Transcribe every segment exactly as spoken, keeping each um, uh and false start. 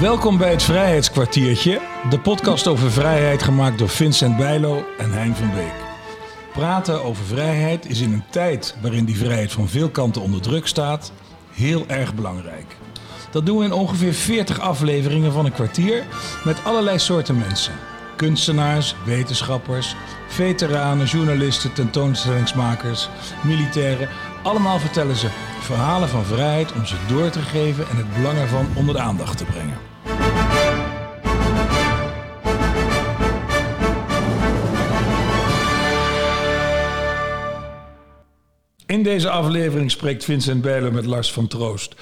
Welkom bij het Vrijheidskwartiertje, de podcast over vrijheid gemaakt door Vincent Bijlo en Hein van Beek. Praten over vrijheid is in een tijd waarin die vrijheid van veel kanten onder druk staat, heel erg belangrijk. Dat doen we in ongeveer veertig afleveringen van een kwartier met allerlei soorten mensen. Kunstenaars, wetenschappers, veteranen, journalisten, tentoonstellingsmakers, militairen. Allemaal vertellen ze verhalen van vrijheid om ze door te geven en het belang ervan onder de aandacht te brengen. In deze aflevering spreekt Vincent Bijlo met Lars van Troost.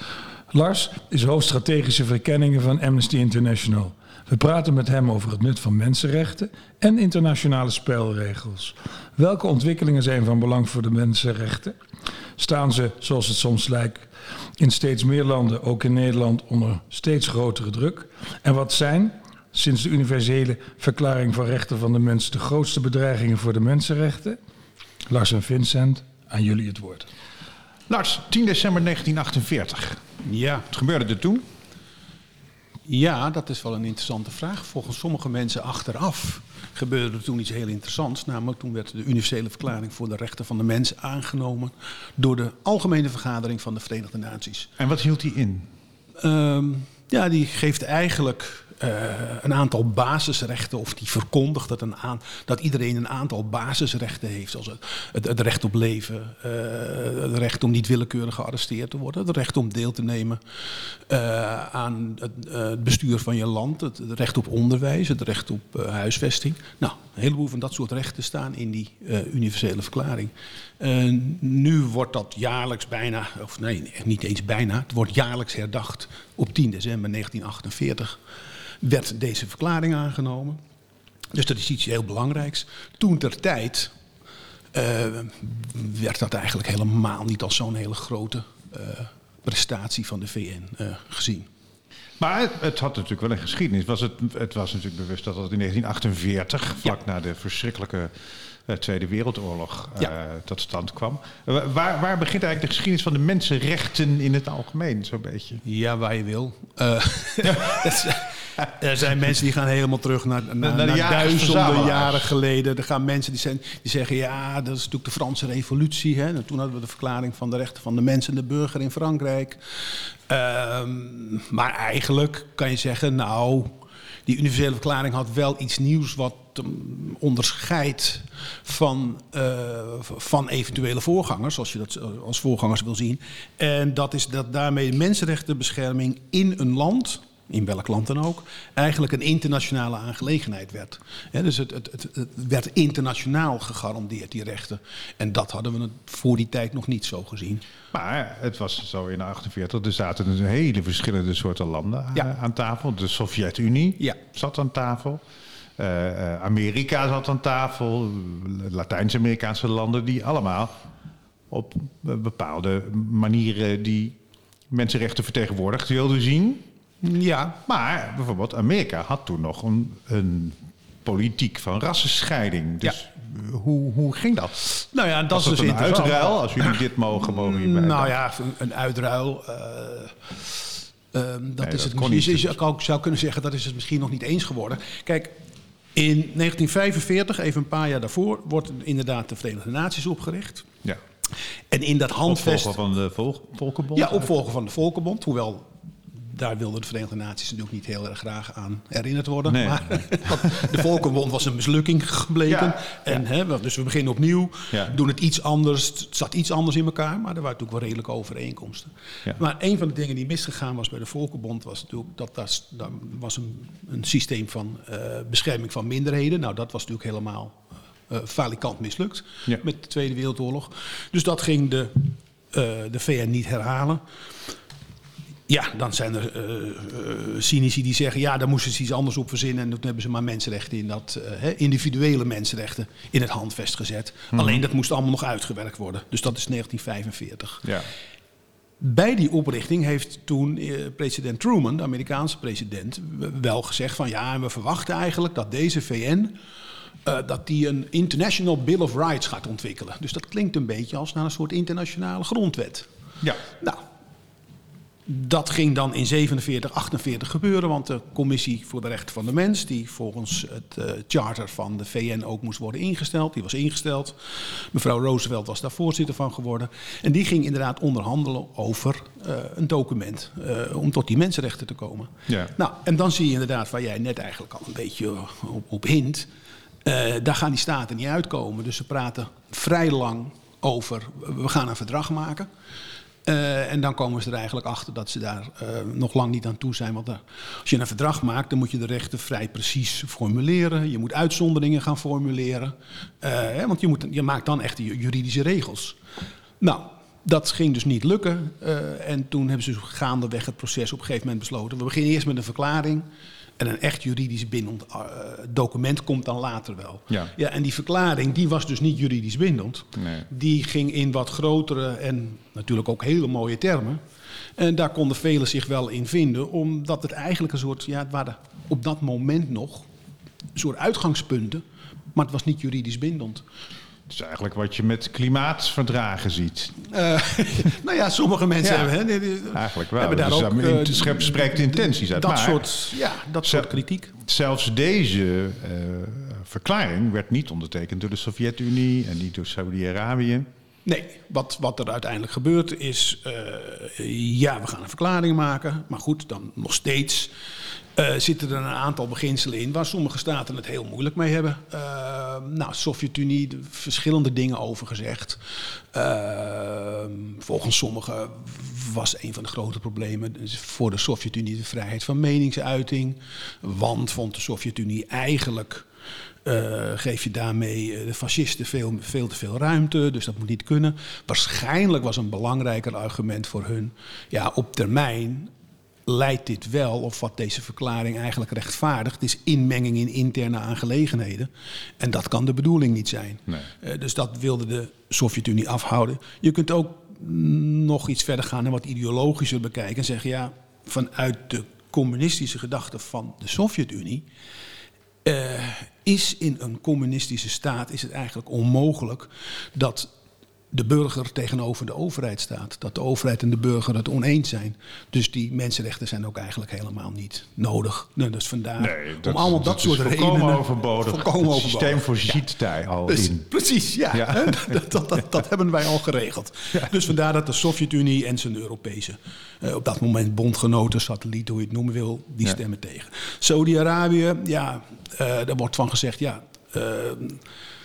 Lars is hoofd strategische verkenningen van Amnesty International. We praten met hem over het nut van mensenrechten en internationale spelregels. Welke ontwikkelingen zijn van belang voor de mensenrechten? Staan ze, zoals het soms lijkt, in steeds meer landen, ook in Nederland, onder steeds grotere druk? En wat zijn, sinds de Universele Verklaring van de Rechten van de Mens, de grootste bedreigingen voor de mensenrechten? Lars en Vincent, aan jullie het woord. Lars, tien december negentien achtenveertig. Ja, wat gebeurde er toen? Ja, dat is wel een interessante vraag. Volgens sommige mensen achteraf gebeurde er toen iets heel interessants. Namelijk toen werd de Universele Verklaring voor de Rechten van de Mens aangenomen door de Algemene Vergadering van de Verenigde Naties. En wat hield die in? Um, ja, die geeft eigenlijk uh, een aantal basisrechten, of die verkondigt dat, een aan, dat iedereen een aantal basisrechten heeft. Zoals het, het, het recht op leven, uh, het recht om niet willekeurig gearresteerd te worden, het recht om deel te nemen uh, aan het, uh, het bestuur van je land, het, het recht op onderwijs, het recht op uh, huisvesting. Nou, een heleboel van dat soort rechten staan in die uh, universele verklaring. Uh, nu wordt dat jaarlijks bijna, of nee, niet eens bijna, het wordt jaarlijks herdacht. Op tien december negentien achtenveertig werd deze verklaring aangenomen. Dus dat is iets heel belangrijks. Toen ter tijd uh, werd dat eigenlijk helemaal niet als zo'n hele grote uh, prestatie van de V N uh, gezien. Maar het, het had natuurlijk wel een geschiedenis. Was het, het was natuurlijk bewust dat dat in negentien achtenveertig, vlak ja. na de verschrikkelijke uh, Tweede Wereldoorlog, uh, ja. tot stand kwam. Uh, waar, waar begint eigenlijk de geschiedenis van de mensenrechten in het algemeen, zo'n beetje? Ja, waar je wil. Uh, er zijn mensen die gaan helemaal terug naar, naar, naar, naar duizenden jaren geleden. Er gaan mensen die, zijn, die zeggen, ja, dat is natuurlijk de Franse Revolutie. Hè. En toen hadden we de verklaring van de rechten van de mens en de burger in Frankrijk. Um, maar eigenlijk kan je zeggen, nou, die universele verklaring had wel iets nieuws wat um, onderscheidt van, uh, van eventuele voorgangers, als je dat als voorgangers wil zien. En dat is dat daarmee mensenrechtenbescherming in een land, in welk land dan ook, eigenlijk een internationale aangelegenheid werd. He, dus het, het, het, het werd internationaal gegarandeerd, die rechten. En dat hadden we voor die tijd nog niet zo gezien. Maar het was zo in achtenveertig, er zaten dus hele verschillende soorten landen ja. aan tafel. De Sovjet-Unie ja. zat aan tafel. Uh, Amerika zat aan tafel. Latijns-Amerikaanse landen die allemaal op bepaalde manieren die mensenrechten vertegenwoordigd wilden zien. Ja, maar bijvoorbeeld Amerika had toen nog een, een politiek van rassenscheiding. Dus ja. hoe, hoe ging dat? Nou ja, dat was is dus een interessant. Uitruil? Als jullie dit mogen, mogen hierbij. Nou ja, een uitruil. Uh, uh, dat nee, is dat het misschien. Ik zou kunnen zeggen, dat is het misschien nog niet eens geworden. Kijk, in negentien vijfenveertig, even een paar jaar daarvoor, wordt inderdaad de Verenigde Naties opgericht. Ja. En in dat handvest. Opvolger van de Vol- Volkenbond? Ja, opvolger van de Volkenbond, hoewel. Daar wilden de Verenigde Naties natuurlijk niet heel erg graag aan herinnerd worden. Nee. Maar de Volkenbond was een mislukking gebleken. Ja, en, ja. Hè, dus we beginnen opnieuw, ja. doen het iets anders. Het zat iets anders in elkaar, maar er waren natuurlijk wel redelijke overeenkomsten. Ja. Maar een van de dingen die misgegaan was bij de Volkenbond was natuurlijk dat daar dat was een, een systeem van uh, bescherming van minderheden. Nou, dat was natuurlijk helemaal uh, falikant mislukt ja. met de Tweede Wereldoorlog. Dus dat ging de, uh, de V N niet herhalen. Ja, dan zijn er uh, uh, cynici die zeggen, ja, daar moesten ze iets anders op verzinnen. En toen hebben ze maar mensenrechten in dat, uh, hè, individuele mensenrechten in het handvest gezet. Mm. Alleen dat moest allemaal nog uitgewerkt worden. Dus dat is negentien vijfenveertig. Ja. Bij die oprichting heeft toen uh, president Truman, de Amerikaanse president, wel gezegd van, ja, en we verwachten eigenlijk dat deze V N, Uh, dat die een International Bill of Rights gaat ontwikkelen. Dus dat klinkt een beetje als naar een soort internationale grondwet. Ja. Nou. Dat ging dan in zevenenveertig, achtenveertig gebeuren, want de Commissie voor de Rechten van de Mens, die volgens het uh, charter van de V N ook moest worden ingesteld, die was ingesteld. Mevrouw Roosevelt was daar voorzitter van geworden. En die ging inderdaad onderhandelen over uh, een document uh, om tot die mensenrechten te komen. Ja. Nou, en dan zie je inderdaad, waar jij net eigenlijk al een beetje op, op hint, uh, daar gaan die staten niet uitkomen. Dus ze praten vrij lang over, we gaan een verdrag maken. Uh, en dan komen ze er eigenlijk achter dat ze daar uh, nog lang niet aan toe zijn. Want daar, als je een verdrag maakt, dan moet je de rechten vrij precies formuleren. Je moet uitzonderingen gaan formuleren. Uh, hè, want je, moet, je maakt dan echt de juridische regels. Nou, dat ging dus niet lukken. Uh, en toen hebben ze gaandeweg het proces op een gegeven moment besloten. We beginnen eerst met een verklaring. En een echt juridisch bindend uh, document komt dan later wel. Ja. Ja, en die verklaring, die was dus niet juridisch bindend. Nee. Die ging in wat grotere en natuurlijk ook hele mooie termen. En daar konden velen zich wel in vinden. Omdat het eigenlijk een soort, ja, het waren op dat moment nog een soort uitgangspunten. Maar het was niet juridisch bindend. Het is eigenlijk wat je met klimaatverdragen ziet. Uh, nou ja, sommige mensen ja, hebben... Hè, eigenlijk wel. Hebben daar dus ook, in, schep, spreekt intenties uit. Dat, maar, soort, ja, dat zel, soort kritiek. Zelfs deze uh, verklaring werd niet ondertekend door de Sovjet-Unie en niet door Saudi-Arabië. Nee, wat, wat er uiteindelijk gebeurt is... Uh, ja, we gaan een verklaring maken. Maar goed, dan nog steeds... Uh, zitten er een aantal beginselen in waar sommige staten het heel moeilijk mee hebben. Uh, nou, Sovjet-Unie, verschillende dingen over gezegd. Uh, volgens sommigen was een van de grote problemen voor de Sovjet-Unie de vrijheid van meningsuiting. Want vond de Sovjet-Unie eigenlijk... Uh, geef je daarmee de fascisten veel, veel te veel ruimte, dus dat moet niet kunnen. Waarschijnlijk was een belangrijker argument voor hun, ja, op termijn... leidt dit wel, of wat deze verklaring eigenlijk rechtvaardigt... is inmenging in interne aangelegenheden. En dat kan de bedoeling niet zijn. Nee. Uh, dus dat wilde de Sovjet-Unie afhouden. Je kunt ook nog iets verder gaan en wat ideologischer bekijken... en zeggen, ja, vanuit de communistische gedachte van de Sovjet-Unie... Uh, is in een communistische staat is het eigenlijk onmogelijk... dat de burger tegenover de overheid staat. Dat de overheid en de burger het oneens zijn. Dus die mensenrechten zijn ook eigenlijk helemaal niet nodig. Nee, dus vandaar, nee, dat, om allemaal dat, dat soort redenen... Volkomen overbodig. Volkomen het overbodig. Systeem voorziet ja. daar al dus, in. Precies, ja. ja. dat, dat, dat, dat hebben wij al geregeld. Ja. Dus vandaar dat de Sovjet-Unie en zijn Europese... Uh, op dat moment bondgenoten, satelliet, hoe je het noemen wil... die ja. stemmen tegen. Saudi-Arabië, ja, uh, daar wordt van gezegd... ja. Uh,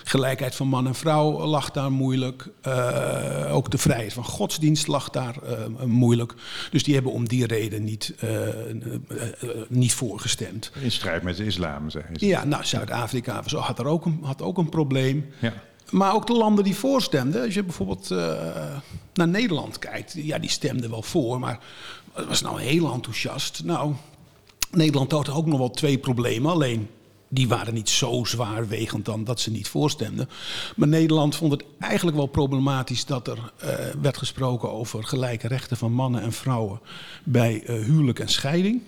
Gelijkheid van man en vrouw lag daar moeilijk. Uh, ook de vrijheid van godsdienst lag daar uh, moeilijk. Dus die hebben om die reden niet, uh, uh, uh, niet voorgestemd. In strijd met de islam, zeg je. Ja, nou, Zuid-Afrika had er ook een, had ook een probleem. Ja. Maar ook de landen die voorstemden. Als je bijvoorbeeld uh, naar Nederland kijkt. Ja, die stemden wel voor, maar was nou heel enthousiast. Nou, Nederland had ook nog wel twee problemen, alleen... die waren niet zo zwaarwegend dan dat ze niet voorstemden. Maar Nederland vond het eigenlijk wel problematisch... dat er uh, werd gesproken over gelijke rechten van mannen en vrouwen... bij uh, huwelijk en scheiding.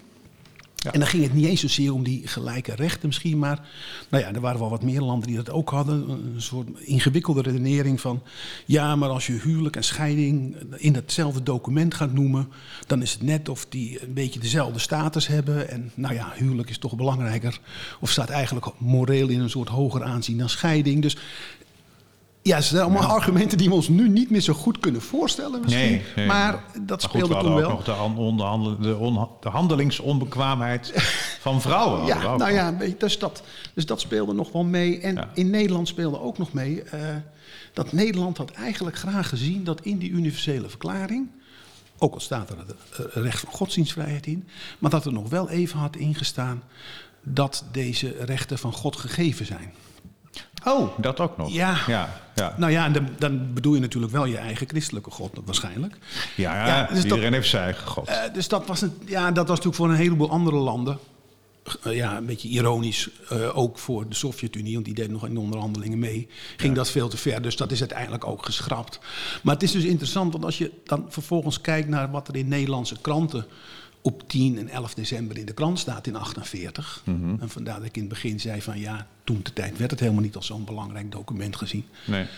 Ja. En dan ging het niet eens zozeer om die gelijke rechten misschien... maar nou ja, er waren wel wat meer landen die dat ook hadden. Een soort ingewikkelde redenering van... ja, maar als je huwelijk en scheiding in datzelfde document gaat noemen... dan is het net of die een beetje dezelfde status hebben. En nou ja, huwelijk is toch belangrijker... of staat eigenlijk moreel in een soort hoger aanzien dan scheiding. Dus ja, het zijn allemaal ja. argumenten die we ons nu niet meer zo goed kunnen voorstellen misschien. Nee, nee, maar dat maar speelde goed, we toen wel. Ook nog de, on- de, on- de handelingsonbekwaamheid van vrouwen. Ja, nou ja, dus dat, dus dat speelde nog wel mee. En ja. in Nederland speelde ook nog mee uh, dat Nederland had eigenlijk graag gezien... dat in die universele verklaring, ook al staat er het recht van godsdienstvrijheid in... maar dat er nog wel even had ingestaan dat deze rechten van God gegeven zijn... Oh, dat ook nog. Ja. ja, ja. Nou ja, en dan, dan bedoel je natuurlijk wel je eigen christelijke God waarschijnlijk. Ja, ja dus iedereen dat, heeft zijn eigen God. Uh, dus dat was, een, ja, dat was natuurlijk voor een heleboel andere landen. Uh, ja, een beetje ironisch, uh, ook voor de Sovjet-Unie, want die deed nog in de onderhandelingen mee. Ging ja. dat veel te ver, dus dat is uiteindelijk ook geschrapt. Maar het is dus interessant, want als je dan vervolgens kijkt naar wat er in Nederlandse kranten... op tien en elf december in de krant staat in achtenveertig. Mm-hmm. En vandaar dat ik in het begin zei van ja, toen de tijd werd het helemaal niet als zo'n belangrijk document gezien. Nee. Uh,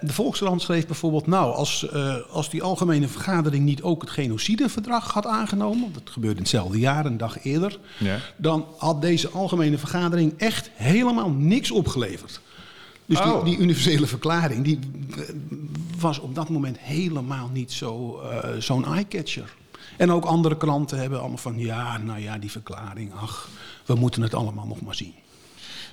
de Volkskrant schreef bijvoorbeeld, nou, als, uh, als die Algemene Vergadering niet ook het genocideverdrag had aangenomen, dat gebeurde in hetzelfde jaar, een dag eerder, ja, dan had deze Algemene Vergadering echt helemaal niks opgeleverd. Dus oh. die, die universele verklaring, die was op dat moment helemaal niet zo, uh, zo'n eyecatcher. En ook andere kranten hebben allemaal van, ja, nou ja, die verklaring, ach, we moeten het allemaal nog maar zien.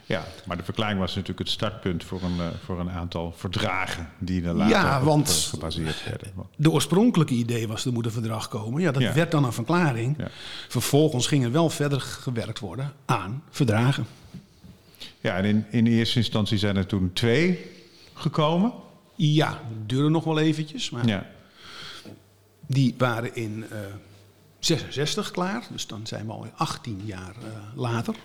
Ja, maar de verklaring was natuurlijk het startpunt voor een, uh, voor een aantal verdragen die er later ja, want gebaseerd werden. De oorspronkelijke idee was, er moet een verdrag komen. Ja, dat ja. werd dan een verklaring. Ja. Vervolgens ging er wel verder gewerkt worden aan verdragen. Ja, en in, in eerste instantie zijn er toen twee gekomen. Ja, duurde nog wel eventjes, maar... Ja. Die waren in uh, zesenzestig klaar, dus dan zijn we al achttien jaar uh, later.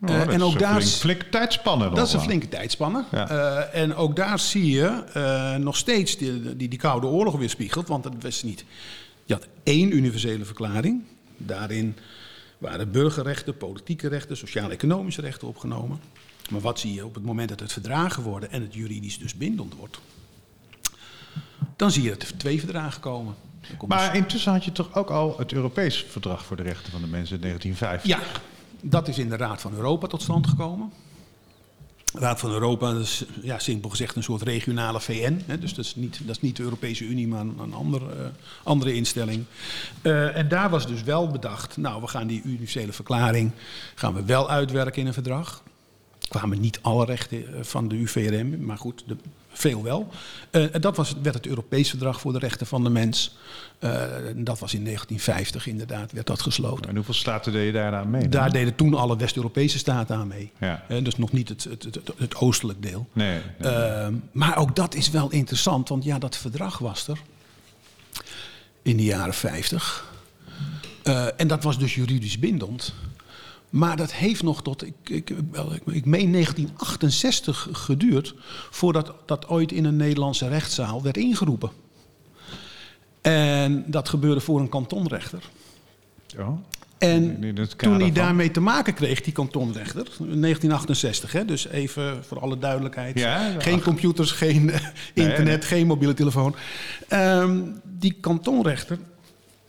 Oh, uh, dat en is ook een daar flink, flinke tijdspanne. Dat is een flinke tijdspanne. Ja. Uh, en ook daar zie je uh, nog steeds die, die, die Koude Oorlog weerspiegelt, want dat was niet. Je had één universele verklaring. Daarin waren burgerrechten, politieke rechten, sociaal-economische rechten opgenomen. Maar wat zie je op het moment dat het verdragen worden en het juridisch dus bindend wordt? Dan zie je dat er twee verdragen komen. Maar dus... intussen had je toch ook al het Europees Verdrag voor de Rechten van de Mens in negentien vijftig? Ja, dat is in de Raad van Europa tot stand gekomen. De Raad van Europa is, ja, simpel gezegd, een soort regionale V N. Hè, dus dat is, niet, dat is niet de Europese Unie, maar een, een andere, uh, andere instelling. Uh, en daar was dus wel bedacht, nou, we gaan die universele verklaring gaan we wel uitwerken in een verdrag. Er kwamen niet alle rechten van de U V R M, maar goed, de, veel wel. Uh, dat was, werd het Europees Verdrag voor de Rechten van de Mens. Uh, dat was in negentien vijftig inderdaad, werd dat gesloten. En hoeveel staten deden daaraan mee? Daar nee? deden toen alle West-Europese staten aan mee. Ja. Uh, dus nog niet het, het, het, het oostelijk deel. Nee, nee. Uh, maar ook dat is wel interessant, want ja, dat verdrag was er in de jaren vijftig. Uh, en dat was dus juridisch bindend. Maar dat heeft nog tot, ik, ik, ik meen negentien achtenzestig geduurd, voordat dat ooit in een Nederlandse rechtszaal werd ingeroepen. En dat gebeurde voor een kantonrechter. Ja. En toen hij daarmee te maken kreeg, die kantonrechter, negentien achtenzestig, hè, dus even voor alle duidelijkheid. Ja, geen computers, geen nee, internet, nee. geen mobiele telefoon. Um, die kantonrechter...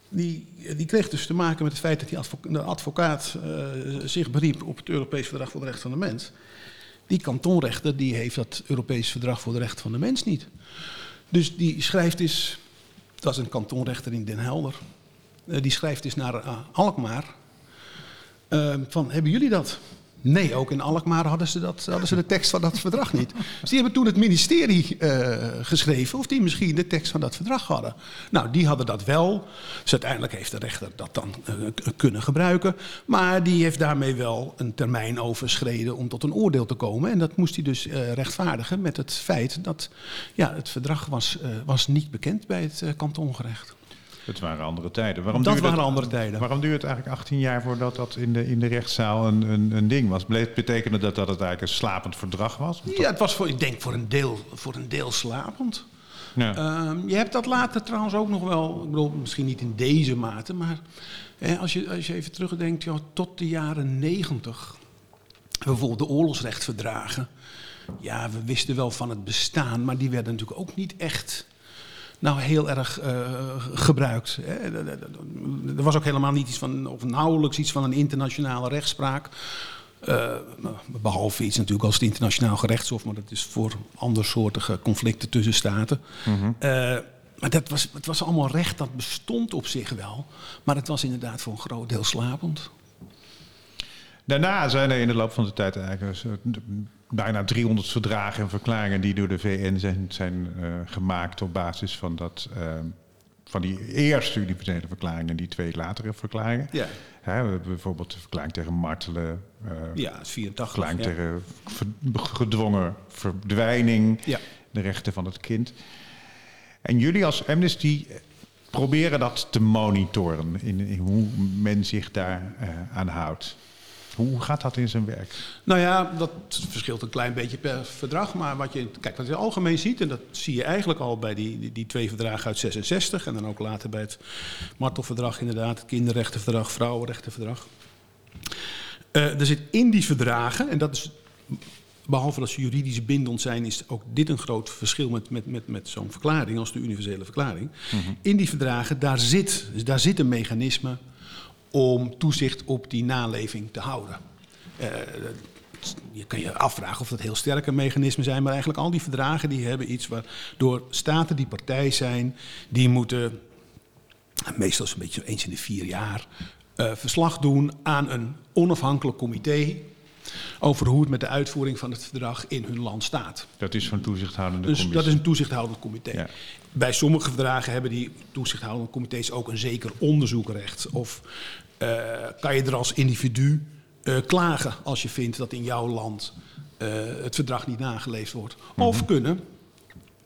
Die, die kreeg dus te maken met het feit dat die advoca- de advocaat uh, zich beriep op het Europees Verdrag voor de Rechten van de Mens. Die kantonrechter die heeft dat Europees Verdrag voor de Rechten van de Mens niet. Dus die schrijft eens, dat is een kantonrechter in Den Helder, uh, die schrijft eens naar uh, Alkmaar uh, van, hebben jullie dat? Nee, ook in Alkmaar hadden ze, dat, hadden ze de tekst van dat verdrag niet. Dus die hebben toen het ministerie uh, geschreven... of die misschien de tekst van dat verdrag hadden. Nou, die hadden dat wel. Dus uiteindelijk heeft de rechter dat dan uh, kunnen gebruiken. Maar die heeft daarmee wel een termijn overschreden... om tot een oordeel te komen. En dat moest hij dus uh, rechtvaardigen met het feit... dat ja, het verdrag was, uh, was niet bekend bij het uh, kantongerecht. Het waren andere tijden. Waarom dat waren het, andere tijden. Waarom duurde het eigenlijk achttien jaar voordat dat in de, in de rechtszaal een, een, een ding was? Betekende dat dat het eigenlijk een slapend verdrag was? Ja, dat... het was voor, ik denk voor een deel, voor een deel slapend. Ja. Um, je hebt dat later trouwens ook nog wel, ik bedoel, misschien niet in deze mate, maar hè, als, je, als je even terugdenkt, joh, tot de jaren negentig, bijvoorbeeld de oorlogsrechtverdragen. Ja, we wisten wel van het bestaan, maar die werden natuurlijk ook niet echt... nou heel erg uh, gebruikt. Hè. Er was ook helemaal niet iets van, of nauwelijks iets van een internationale rechtspraak. Uh, behalve iets natuurlijk als het internationaal gerechtshof, maar dat is voor andersoortige conflicten tussen staten. Mm-hmm. Uh, maar dat was, het was allemaal recht, dat bestond op zich wel, maar het was inderdaad voor een groot deel slapend. Daarna zijn er in de loop van de tijd eigenlijk bijna driehonderd verdragen en verklaringen die door de V N zijn, zijn uh, gemaakt op basis van, dat, uh, van die eerste universele verklaring en die twee latere verklaringen. Ja. Hè, we hebben bijvoorbeeld de verklaring tegen martelen, uh, ja, vierentachtig, verklaring ja. tegen ver, gedwongen verdwijning, ja. de rechten van het kind. En jullie als Amnesty proberen dat te monitoren in, in hoe men zich daar uh, aan houdt. Hoe gaat dat in zijn werk? Nou ja, dat verschilt een klein beetje per verdrag. Maar wat je, kijk, wat je algemeen ziet, en dat zie je eigenlijk al bij die, die, die twee verdragen uit zesenzestig... en dan ook later bij het Martelverdrag inderdaad, het kinderrechtenverdrag, vrouwenrechtenverdrag. Uh, er zit in die verdragen, en dat is, behalve dat ze juridisch bindend zijn, is ook dit een groot verschil met, met, met, met zo'n verklaring als de Universele Verklaring. Mm-hmm. In die verdragen, daar zit, daar zit een mechanisme om toezicht op die naleving te houden. Uh, je kan je afvragen of dat heel sterke mechanismen zijn, maar eigenlijk al die verdragen die hebben iets waardoor staten die partij zijn, die moeten meestal zo'n beetje eens in de vier jaar uh, verslag doen aan een onafhankelijk comité over hoe het met de uitvoering van het verdrag in hun land staat. Dat is zo'n toezichthoudende commissie. Dus dat is een toezichthoudend comité. Ja. Bij sommige verdragen hebben die toezichthoudende comité's ook een zeker onderzoekrecht. Of uh, kan je er als individu uh, klagen als je vindt dat in jouw land uh, het verdrag niet nageleefd wordt. Mm-hmm. Of kunnen,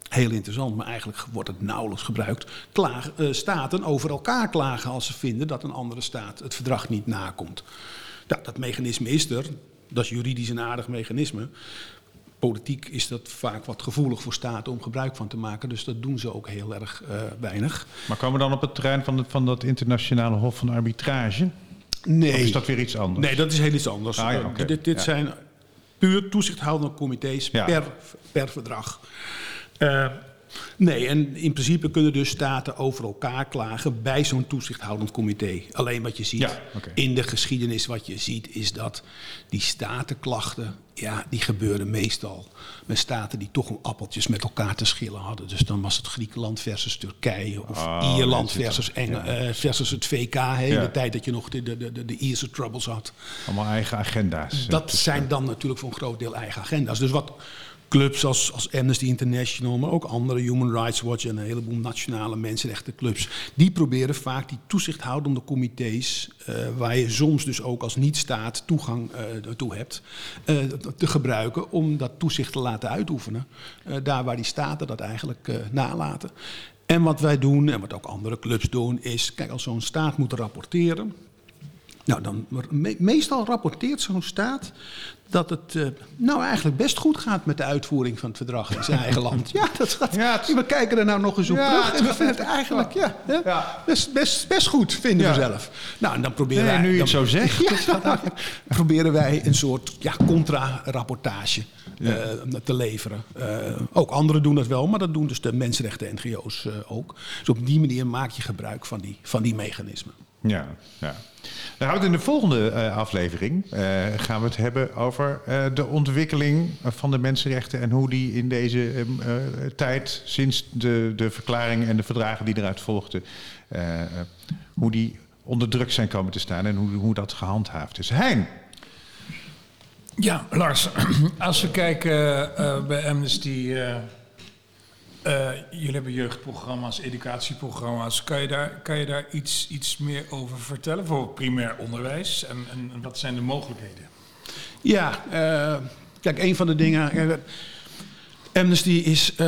heel interessant, maar eigenlijk wordt het nauwelijks gebruikt, klagen, uh, staten over elkaar klagen als ze vinden dat een andere staat het verdrag niet nakomt. Nou, dat mechanisme is er. Dat is juridisch een aardig mechanisme. Politiek is dat vaak wat gevoelig voor staten om gebruik van te maken. Dus dat doen ze ook heel erg uh, weinig. Maar komen we dan op het terrein van, de, van dat internationale hof van arbitrage? Nee. Of is dat weer iets anders? Nee, dat is heel iets anders. Ah, ja, okay. uh, dit dit ja. zijn puur toezichthoudende comité's ja. per, per verdrag. Uh, nee, en in principe kunnen dus staten over elkaar klagen bij zo'n toezichthoudend comité. Alleen wat je ziet ja, okay. in de geschiedenis, wat je ziet, is dat die statenklachten, ja, die gebeuren meestal met staten die toch appeltjes met elkaar te schillen hadden. Dus dan was het Griekenland versus Turkije of oh, Ierland versus, Engel, ja. uh, versus het V K. He, ja. In de tijd dat je nog de, de, de, de Ierse troubles had. Allemaal eigen agenda's. Dat zijn dan natuurlijk voor een groot deel eigen agenda's. Dus wat clubs als, als Amnesty International, maar ook andere, Human Rights Watch en een heleboel nationale mensenrechtenclubs, die proberen vaak die toezichthoudende comité's, uh, waar je soms dus ook als niet-staat toegang uh, toe hebt, uh, te gebruiken om dat toezicht te laten uitoefenen. Uh, daar waar die staten dat eigenlijk uh, nalaten. En wat wij doen, en wat ook andere clubs doen, is, kijk, als zo'n staat moet rapporteren, nou, dan me- meestal rapporteert zo'n staat dat het uh, nou eigenlijk best goed gaat met de uitvoering van het verdrag in zijn eigen land. Ja, dat gaat. Ja, het... We kijken er nou nog eens op ja, terug en we vinden het eigenlijk ja, ja, ja. Best, best, best goed, vinden ja. we zelf. Nou, en dan proberen nee, wij... nu je dan, het zo zegt. Ja, dan proberen wij een soort ja, contra-rapportage ja. uh, te leveren. Uh, ook anderen doen dat wel, maar dat doen dus de mensenrechten N G O's uh, ook. Dus op die manier maak je gebruik van die, van die mechanismen. Ja, ja. Nou, in de volgende uh, aflevering uh, gaan we het hebben over uh, de ontwikkeling van de mensenrechten en hoe die in deze uh, uh, tijd, sinds de, de verklaring en de verdragen die eruit volgden, uh, hoe die onder druk zijn komen te staan en hoe, hoe dat gehandhaafd is. Hein? Ja, Lars, als we kijken uh, bij Amnesty, uh, uh, jullie hebben jeugdprogramma's, educatieprogramma's. Kan je daar, kan je daar iets, iets meer over vertellen voor primair onderwijs? En, en, en wat zijn de mogelijkheden? Ja, uh, kijk, een van de dingen... Amnesty is uh,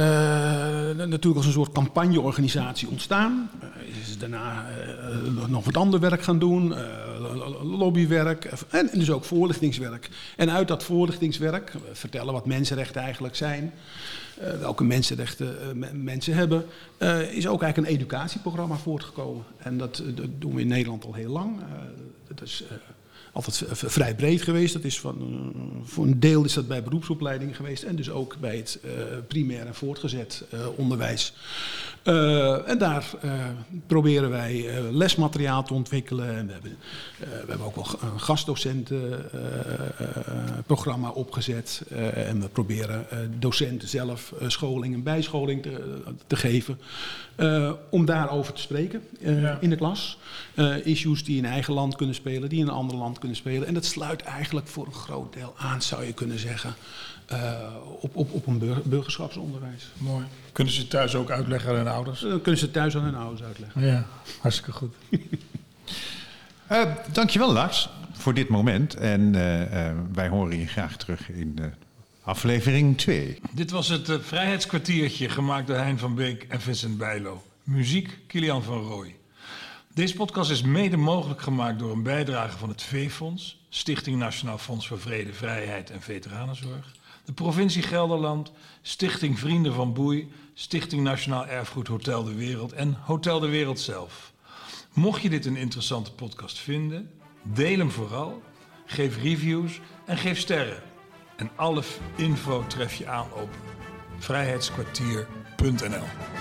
natuurlijk als een soort campagneorganisatie ontstaan. Uh, is daarna uh, nog wat ander werk gaan doen. Uh, lobbywerk en dus ook voorlichtingswerk. En uit dat voorlichtingswerk uh, vertellen wat mensenrechten eigenlijk zijn. Uh, welke mensenrechten uh, m- mensen hebben. Uh, is ook eigenlijk een educatieprogramma voortgekomen. En dat, dat doen we in Nederland al heel lang. Uh, dat is... Uh, altijd vrij breed geweest. Dat is van, voor een deel is dat bij beroepsopleidingen geweest en dus ook bij het uh, primair en voortgezet uh, onderwijs. Uh, en daar uh, proberen wij uh, lesmateriaal te ontwikkelen. En we, hebben, uh, we hebben ook wel een gastdocentenprogramma uh, uh, opgezet. Uh, en we proberen uh, docenten zelf uh, scholing en bijscholing te, uh, te geven. Uh, om daarover te spreken uh, ja. in de klas. Uh, issues die in eigen land kunnen spelen, die in een ander land kunnen spelen. En dat sluit eigenlijk voor een groot deel aan, zou je kunnen zeggen, uh, op, op, op een burger, burgerschapsonderwijs. Mooi. Kunnen ze thuis ook uitleggen aan hun ouders? Uh, kunnen ze thuis aan hun ouders uitleggen. Ja, hartstikke goed. uh, dankjewel, Lars, voor dit moment. En uh, uh, wij horen je graag terug in uh, aflevering twee. Dit was het uh, Vrijheidskwartiertje, gemaakt door Hein van Beek en Vincent Bijlo. Muziek, Kilian van Rooij. Deze podcast is mede mogelijk gemaakt door een bijdrage van het V-Fonds, Stichting Nationaal Fonds voor Vrede, Vrijheid en Veteranenzorg. De provincie Gelderland, Stichting Vrienden van Boei, Stichting Nationaal Erfgoed Hotel de Wereld en Hotel de Wereld zelf. Mocht je dit een interessante podcast vinden, deel hem vooral, geef reviews en geef sterren. En alle info tref je aan op vrijheidskwartier punt n l.